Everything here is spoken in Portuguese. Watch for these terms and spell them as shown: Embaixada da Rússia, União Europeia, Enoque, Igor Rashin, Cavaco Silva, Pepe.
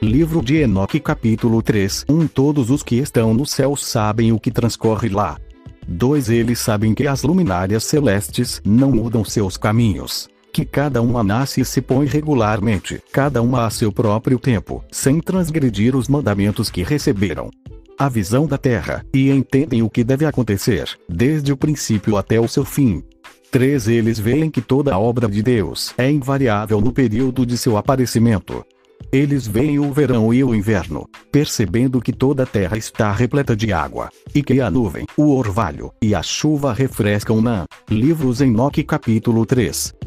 Livro de Enoque capítulo 3. 1. Todos os que estão no céu sabem o que transcorre lá. 2. Eles sabem que as luminárias celestes não mudam seus caminhos, que cada uma nasce e se põe regularmente, cada uma a seu próprio tempo, sem transgredir os mandamentos que receberam. A visão da terra, e entendem o que deve acontecer, desde o princípio até o seu fim. 3. Eles veem que toda a obra de Deus é invariável no período de seu aparecimento. Eles veem o verão e o inverno, percebendo que toda a terra está repleta de água, e que a nuvem, o orvalho, e a chuva refrescam-na. Livros Enoque capítulo 3.